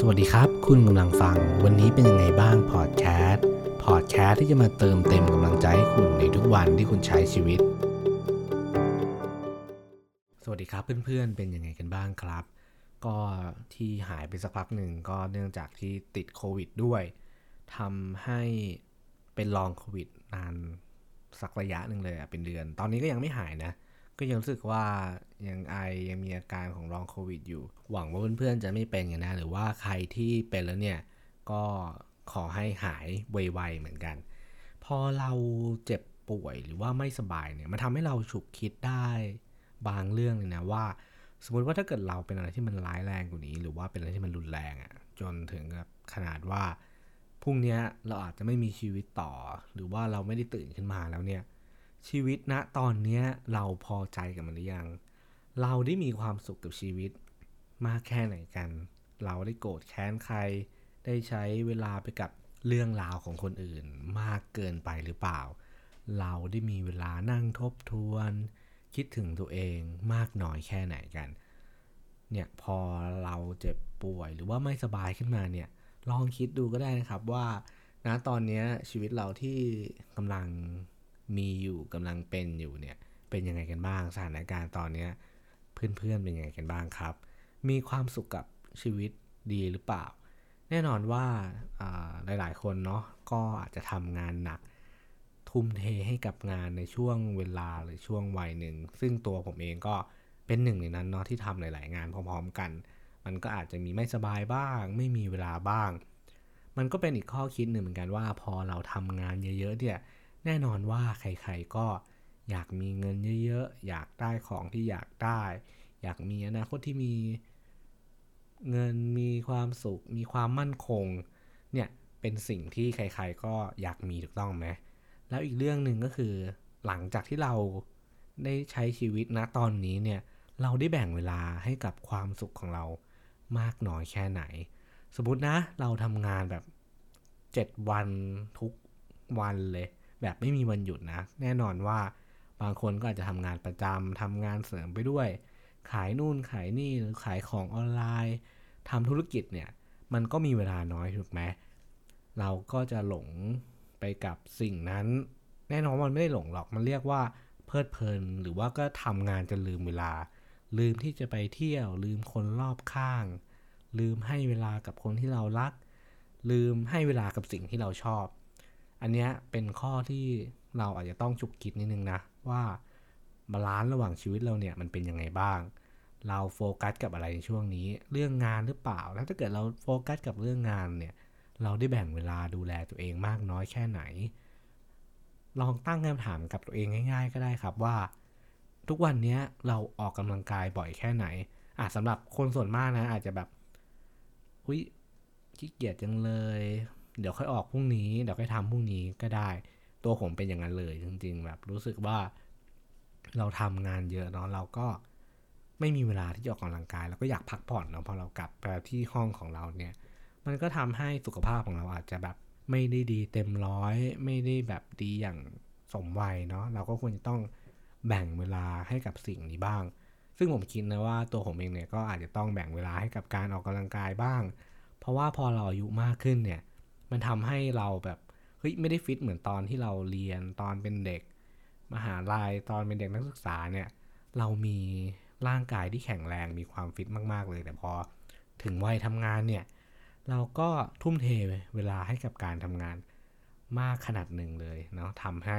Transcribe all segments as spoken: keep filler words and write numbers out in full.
สวัสดีครับคุณกำลังฟังวันนี้เป็นยังไงบ้างพอดแคสต์พอดแคสต์ที่จะมาเติมเต็มกำลังใจให้คุณในทุกวันที่คุณใช้ชีวิตสวัสดีครับเพื่อนๆเป็นยังไงกันบ้างครับก็ที่หายไปสักพักหนึ่งก็เนื่องจากที่ติดโควิดด้วยทำให้เป็นลองโควิดนานสักระยะหนึ่งเลยอ่ะเป็นเดือนตอนนี้ก็ยังไม่หายนะก็ยังรู้สึกว่ายังไอยังมีอาการของลองโควิดอยู่หวังว่าเพื่อนๆจะไม่เป็นกันนะหรือว่าใครที่เป็นแล้วเนี่ยก็ขอให้หายไวๆเหมือนกันพอเราเจ็บป่วยหรือว่าไม่สบายเนี่ยมันทำให้เราฉุกคิดได้บางเรื่องเลยนะว่าสมมติว่าถ้าเกิดเราเป็นอะไรที่มันร้ายแรงกว่านี้หรือว่าเป็นอะไรที่มันรุนแรงอ่ะจนถึงกับขนาดว่าพรุ่งนี้เราอาจจะไม่มีชีวิตต่อหรือว่าเราไม่ได้ตื่นขึ้นมาแล้วเนี่ยชีวิตณตอนนี้เราพอใจกับมันหรือยังเราได้มีความสุขกับชีวิตมากแค่ไหนกันเราได้โกรธแค้นใครได้ใช้เวลาไปกับเรื่องราวของคนอื่นมากเกินไปหรือเปล่าเราได้มีเวลานั่งทบทวนคิดถึงตัวเองมากน้อยแค่ไหนกันเนี่ยพอเราเจ็บป่วยหรือว่าไม่สบายขึ้นมาเนี่ยลองคิดดูก็ได้นะครับว่าณตอนนี้ชีวิตเราที่กำลังมีอยู่กำลังเป็นอยู่เนี่ยเป็นยังไงกันบ้างสถานการณ์ตอนนี้เพื่อนๆเป็นยังไงกันบ้างครับมีความสุขกับชีวิตดีหรือเปล่าแน่นอนว่าหลายๆคนเนาะก็อาจจะทำงานหนักทุ่มเทให้กับงานในช่วงเวลาหรือช่วงวัยหนึ่งซึ่งตัวผมเองก็เป็นหนึ่งในนั้นเนาะที่ทำหลายๆงานพร้อมๆกันมันก็อาจจะมีไม่สบายบ้างไม่มีเวลาบ้างมันก็เป็นอีกข้อคิดหนึ่งเหมือนกันว่าพอเราทำงานเยอะๆเนี่ยแน่นอนว่าใครๆก็อยากมีเงินเยอะๆอยากได้ของที่อยากได้อยากมีอนาคตที่มีเงินมีความสุขมีความมั่นคงเนี่ยเป็นสิ่งที่ใครๆก็อยากมีถูกต้องไหมแล้วอีกเรื่องหนึ่งก็คือหลังจากที่เราได้ใช้ชีวิตณตอนนี้เนี่ยเราได้แบ่งเวลาให้กับความสุขของเรามากน้อยแค่ไหนสมมตินะเราทำงานแบบเจ็ดวันทุกวันเลยแบบไม่มีวันหยุดนะแน่นอนว่าบางคนก็อาจจะทำงานประจำทำงานเสริมไปด้วยขายนู่นขายนี่หรือขายของออนไลน์ทำธุรกิจเนี่ยมันก็มีเวลาน้อยถูกไหมเราก็จะหลงไปกับสิ่งนั้นแน่นอนมันไม่ได้หลงหรอกมันเรียกว่าเพลิดเพลินหรือว่าก็ทำงานจนลืมเวลาลืมที่จะไปเที่ยวลืมคนรอบข้างลืมให้เวลากับคนที่เรารักลืมให้เวลากับสิ่งที่เราชอบอันเนี้ยเป็นข้อที่เราอาจจะต้องฉุกคิดนิดนึงนะว่าบาลานซ์ระหว่างชีวิตเราเนี่ยมันเป็นยังไงบ้างเราโฟกัสกับอะไรในช่วงนี้เรื่องงานหรือเปล่าแล้วถ้าเกิดเราโฟกัสกับเรื่องงานเนี่ยเราได้แบ่งเวลาดูแลตัวเองมากน้อยแค่ไหนลองตั้งคำถามกับตัวเองง่ายๆก็ได้ครับว่าทุกวันนี้เราออกกำลังกายบ่อยแค่ไหนอ่ะสำหรับคนส่วนมากนะอาจจะแบบอุ๊ยขี้เกียจจังเลยเดี๋ยวค่อยออกพรุ่งนี้เดี๋ยวค่อยทำพรุ่งนี้ก็ได้ตัวผมเป็นอย่างนั้นเลยจริงๆแบบรู้สึกว่าเราทำงานเยอะเนาะเราก็ไม่มีเวลาที่จะออกกำลังกายเราก็อยากพักผ่อนเนาะพอเรากลับไปที่ห้องของเราเนี่ยมันก็ทำให้สุขภาพของเราอาจจะแบบไม่ได้ดีเต็มร้อยไม่ได้แบบดีอย่างสมวัยเนาะเราก็ควรจะต้องแบ่งเวลาให้กับสิ่งนี้บ้างซึ่งผมคิดนะว่าตัวผมเองเนี่ยก็อาจจะต้องแบ่งเวลาให้กับการออกกำลังกายบ้างเพราะว่าพอเราอายุมากขึ้นเนี่ยมันทำให้เราแบบเฮ้ยไม่ได้ฟิตเหมือนตอนที่เราเรียนตอนเป็นเด็กมหาลัยตอนเป็นเด็กนักศึกษาเนี่ยเรามีร่างกายที่แข็งแรงมีความฟิตมากๆเลยแต่พอถึงวัยทำงานเนี่ยเราก็ทุ่มเทเวลาให้กับการทำงานมากขนาดหนึ่งเลยเนาะทำให้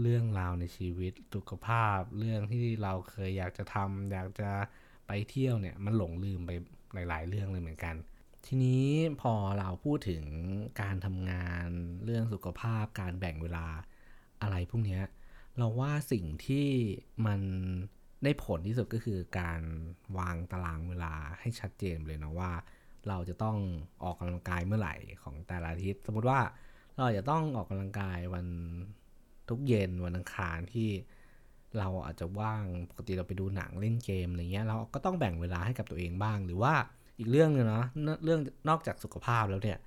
เรื่องราวในชีวิตสุขภาพเรื่องที่เราเคยอยากจะทำอยากจะไปเที่ยวเนี่ยมันหลงลืมไปหลายๆเรื่องเลยเหมือนกันทีนี้พอเราพูดถึงการทำงานเรื่องสุขภาพการแบ่งเวลาอะไรพวกนี้เราว่าสิ่งที่มันได้ผลที่สุดก็คือการวางตารางเวลาให้ชัดเจนเลยนะว่าเราจะต้องออกกำลังกายเมื่อไหร่ของแต่ละอาทิตย์สมมติว่าเราจะต้องออกกำลังกายวันทุกเย็นวันอังคารที่เราอาจจะว่างปกติเราไปดูหนังเล่นเกมอะไรเงี้ยเราก็ต้องแบ่งเวลาให้กับตัวเองบ้างหรือว่าอีกเรื่องนึงเนาะเรื่องนอกจากสุขภาพแล้วเนี่ย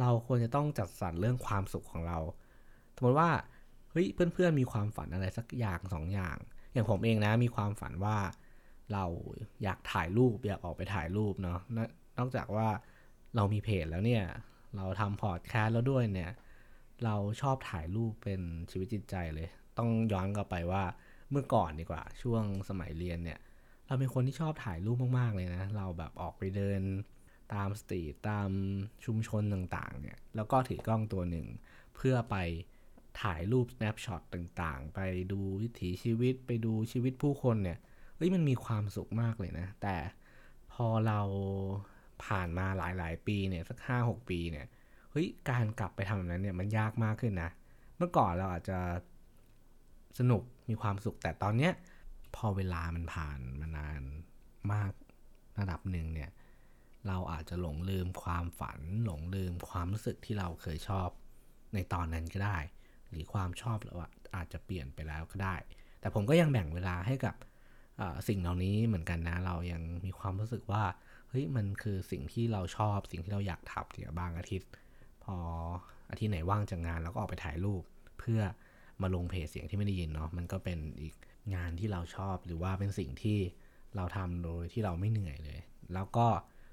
เราควรจะต้องจัดสรรเรื่องความสุขของเราสมมติว่าเฮ้ยเพื่อนๆมีความฝันอะไรสักอย่างสองอย่างอย่างผมเองนะมีความฝันว่าเราอยากถ่ายรูปอยากออกไปถ่ายรูปเนาะนอกจากว่า เรามีเพจแล้วเนี่ยเราทำพอดแคสต์แล้วด้วยเนี่ยเราชอบถ่ายรูปเป็นชีวิตจิตใจเลยต้องย้อนกลับไปว่าเมื่อก่อนดีกว่าช่วงสมัยเรียนเนี่ยเราเป็นคนที่ชอบถ่ายรูปมากๆเลยนะเราแบบออกไปเดินตามสตรีทตามชุมชนต่างๆเนี่ยแล้วก็ถือกล้องตัวหนึ่งเพื่อไปถ่ายรูป snapshot ต่างๆไปดูวิถีชีวิตไปดูชีวิตผู้คนเนี่ยเฮ้ยมันมีความสุขมากเลยนะแต่พอเราผ่านมาหลายๆปีเนี่ยสัก ห้าหก ปีเนี่ยเฮ้ยการกลับไปทำแบบนั้นเนี่ยมันยากมากขึ้นนะเมื่อก่อนเราอาจจะสนุกมีความสุขแต่ตอนเนี้ยพอเวลามันผ่านมานานมากระดับหนึ่งเนี่ยเราอาจจะหลงลืมความฝันหลงลืมความรู้สึกที่เราเคยชอบในตอนนั้นก็ได้หรือความชอบเราอาจจะเปลี่ยนไปแล้วก็ได้แต่ผมก็ยังแบ่งเวลาให้กับสิ่งเหล่านี้เหมือนกันนะเรายังมีความรู้สึกว่าเฮ้ยมันคือสิ่งที่เราชอบสิ่งที่เราอยากทำเนี่ยบางอาทิตย์พออาทิตย์ไหนว่างจากงานเราก็ออกไปถ่ายรูปเพื่อมาลงเพจเสียงที่ไม่ได้ยินเนาะมันก็เป็นอีกงานที่เราชอบหรือว่าเป็นสิ่งที่เราทำโดยที่เราไม่เหนื่อยเลยแล้วก็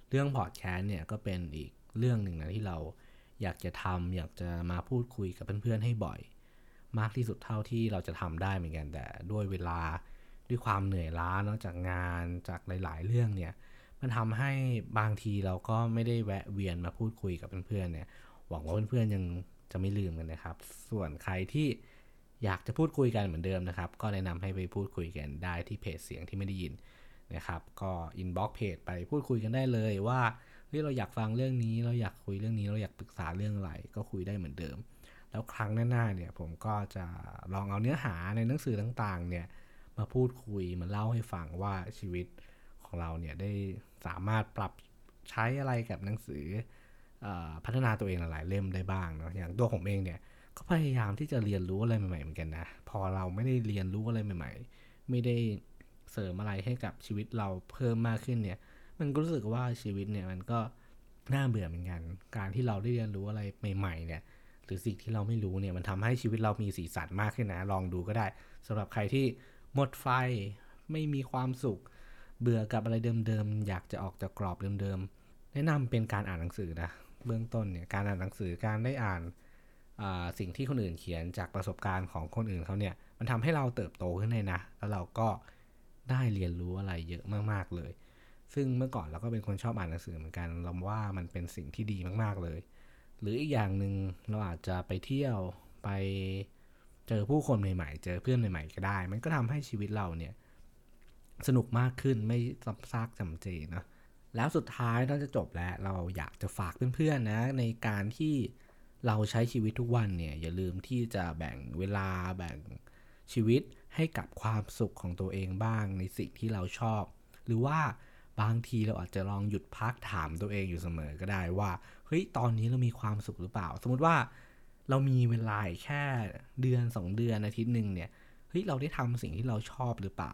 เรื่องพอดแคสต์เนี่ยก็เป็นอีกเรื่องหนึ่งนะที่เราอยากจะทำอยากจะมาพูดคุยกับเพื่อนๆให้บ่อยมากที่สุดเท่าที่เราจะทำได้เหมือนกันแต่ด้วยเวลาด้วยความเหนื่อยล้าเนาะจากงานจากหลายๆเรื่องเนี่ยมันทำให้บางทีเราก็ไม่ได้แวะเวียนมาพูดคุยกับเพื่อนๆเนี่ยหวังว่าเพื่อนๆยังจะไม่ลืมกันนะครับส่วนใครที่อยากจะพูดคุยกันเหมือนเดิมนะครับก็แนะนำให้ไปพูดคุยกันได้ที่เพจเสียงที่ไม่ได้ยินนะครับก็อินบ็อกซ์เพจไปพูดคุยกันได้เลยว่าเฮ้ยเราอยากฟังเรื่องนี้เราอยากคุยเรื่องนี้เราอยากปรึกษาเรื่องอะไรก็คุยได้เหมือนเดิมแล้วครั้งหน้าๆเนี่ยผมก็จะลองเอาเนื้อหาในหนังสือต่างๆเนี่ยมาพูดคุยมาเล่าให้ฟังว่าชีวิตของเราเนี่ยได้สามารถปรับใช้อะไรกับหนังสือเอ่อพัฒนาตัวเองหลายๆเล่มได้บ้างเนาะอย่างตัวผมเองเนี่ยก็พยายามที่จะเรียนรู้อะไรใหม่ๆเหมือนกันนะพอเราไม่ได้เรียนรู้อะไรใหม่ๆไม่ได้เสริมอะไรให้กับชีวิตเราเพิ่มมากขึ้นเนี่ยมันก็รู้สึกว่าชีวิตเนี่ยมันก็น่าเบื่อเหมือนกันการที่เราได้เรียนรู้อะไรใหม่ๆเนี่ยหรือสิ่งที่เราไม่รู้เนี่ยมันทำให้ชีวิตเรามีสีสันมากขึ้นนะลองดูก็ได้สำหรับใครที่หมดไฟไม่มีความสุขเบื่อกับอะไรเดิมๆอยากจะออกจากกรอบเดิมๆแนะนำเป็นการอ่านหนังสือนะเบื้องต้นเนี่ยการอ่านหนังสือการได้อ่านสิ่งที่คนอื่นเขียนจากประสบการณ์ของคนอื่นเขาเนี่ยมันทำให้เราเติบโตขึ้นเลยนะแล้วเราก็ได้เรียนรู้อะไรเยอะมากๆเลยซึ่งเมื่อก่อนเราก็เป็นคนชอบอ่านหนังสือเหมือนกันเราว่ามันเป็นสิ่งที่ดีมากๆเลยหรืออีกอย่างนึงเราอาจจะไปเที่ยวไปเจอผู้คนใหม่ๆเจอเพื่อนใหม่ๆก็ได้มันก็ทำให้ชีวิตเราเนี่ยสนุกมากขึ้นไม่ซ้ำซากจำเจนะแล้วสุดท้ายต้องจะจบแล้วเราอยากจะฝากเพื่อนๆนะในการที่เราใช้ชีวิตทุกวันเนี่ยอย่าลืมที่จะแบ่งเวลาแบ่งชีวิตให้กับความสุขของตัวเองบ้างในสิ่งที่เราชอบหรือว่าบางทีเราอาจจะลองหยุดพักถามตัวเองอยู่เสมอก็ได้ว่าเฮ้ยตอนนี้เรามีความสุขหรือเปล่าสมมติว่าเรามีเวลาแค่เดือนสองเดือนอาทิตย์นึงเนี่ยเฮ้ยเราได้ทำสิ่งที่เราชอบหรือเปล่า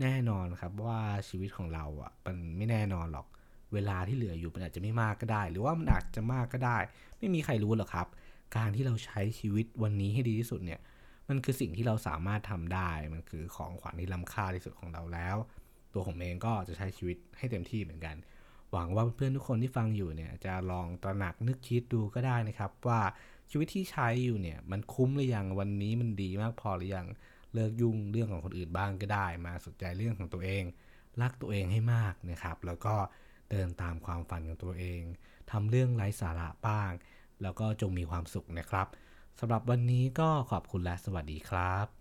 แน่นอนครับว่าชีวิตของเราอ่ะมันไม่แน่นอนหรอกเวลาที่เหลืออยู่มันอาจจะไม่มากก็ได้หรือว่ามันอาจจะมากก็ได้ไม่มีใครรู้หรอกครับการที่เราใช้ชีวิตวันนี้ให้ดีที่สุดเนี่ยมันคือสิ่งที่เราสามารถทำได้มันคือของขวัญที่ล้ำค่าที่สุดของเราแล้วตัวผมเองก็จะใช้ชีวิตให้เต็มที่เหมือนกันหวังว่าเพื่อนๆทุกคนที่ฟังอยู่เนี่ยจะลองตระหนักนึกคิดดูก็ได้นะครับว่าชีวิตที่ใช้อยู่เนี่ยมันคุ้มหรือยังวันนี้มันดีมากพอหรือยังเลิกยุ่งเรื่องของคนอื่นบ้างก็ได้มาสนใจเรื่องของตัวเองรักตัวเองให้มากนะครับแล้วก็เดินตามความฝันของตัวเองทำเรื่องไร้สาระบ้างแล้วก็จงมีความสุขนะครับสำหรับวันนี้ก็ขอบคุณและสวัสดีครับ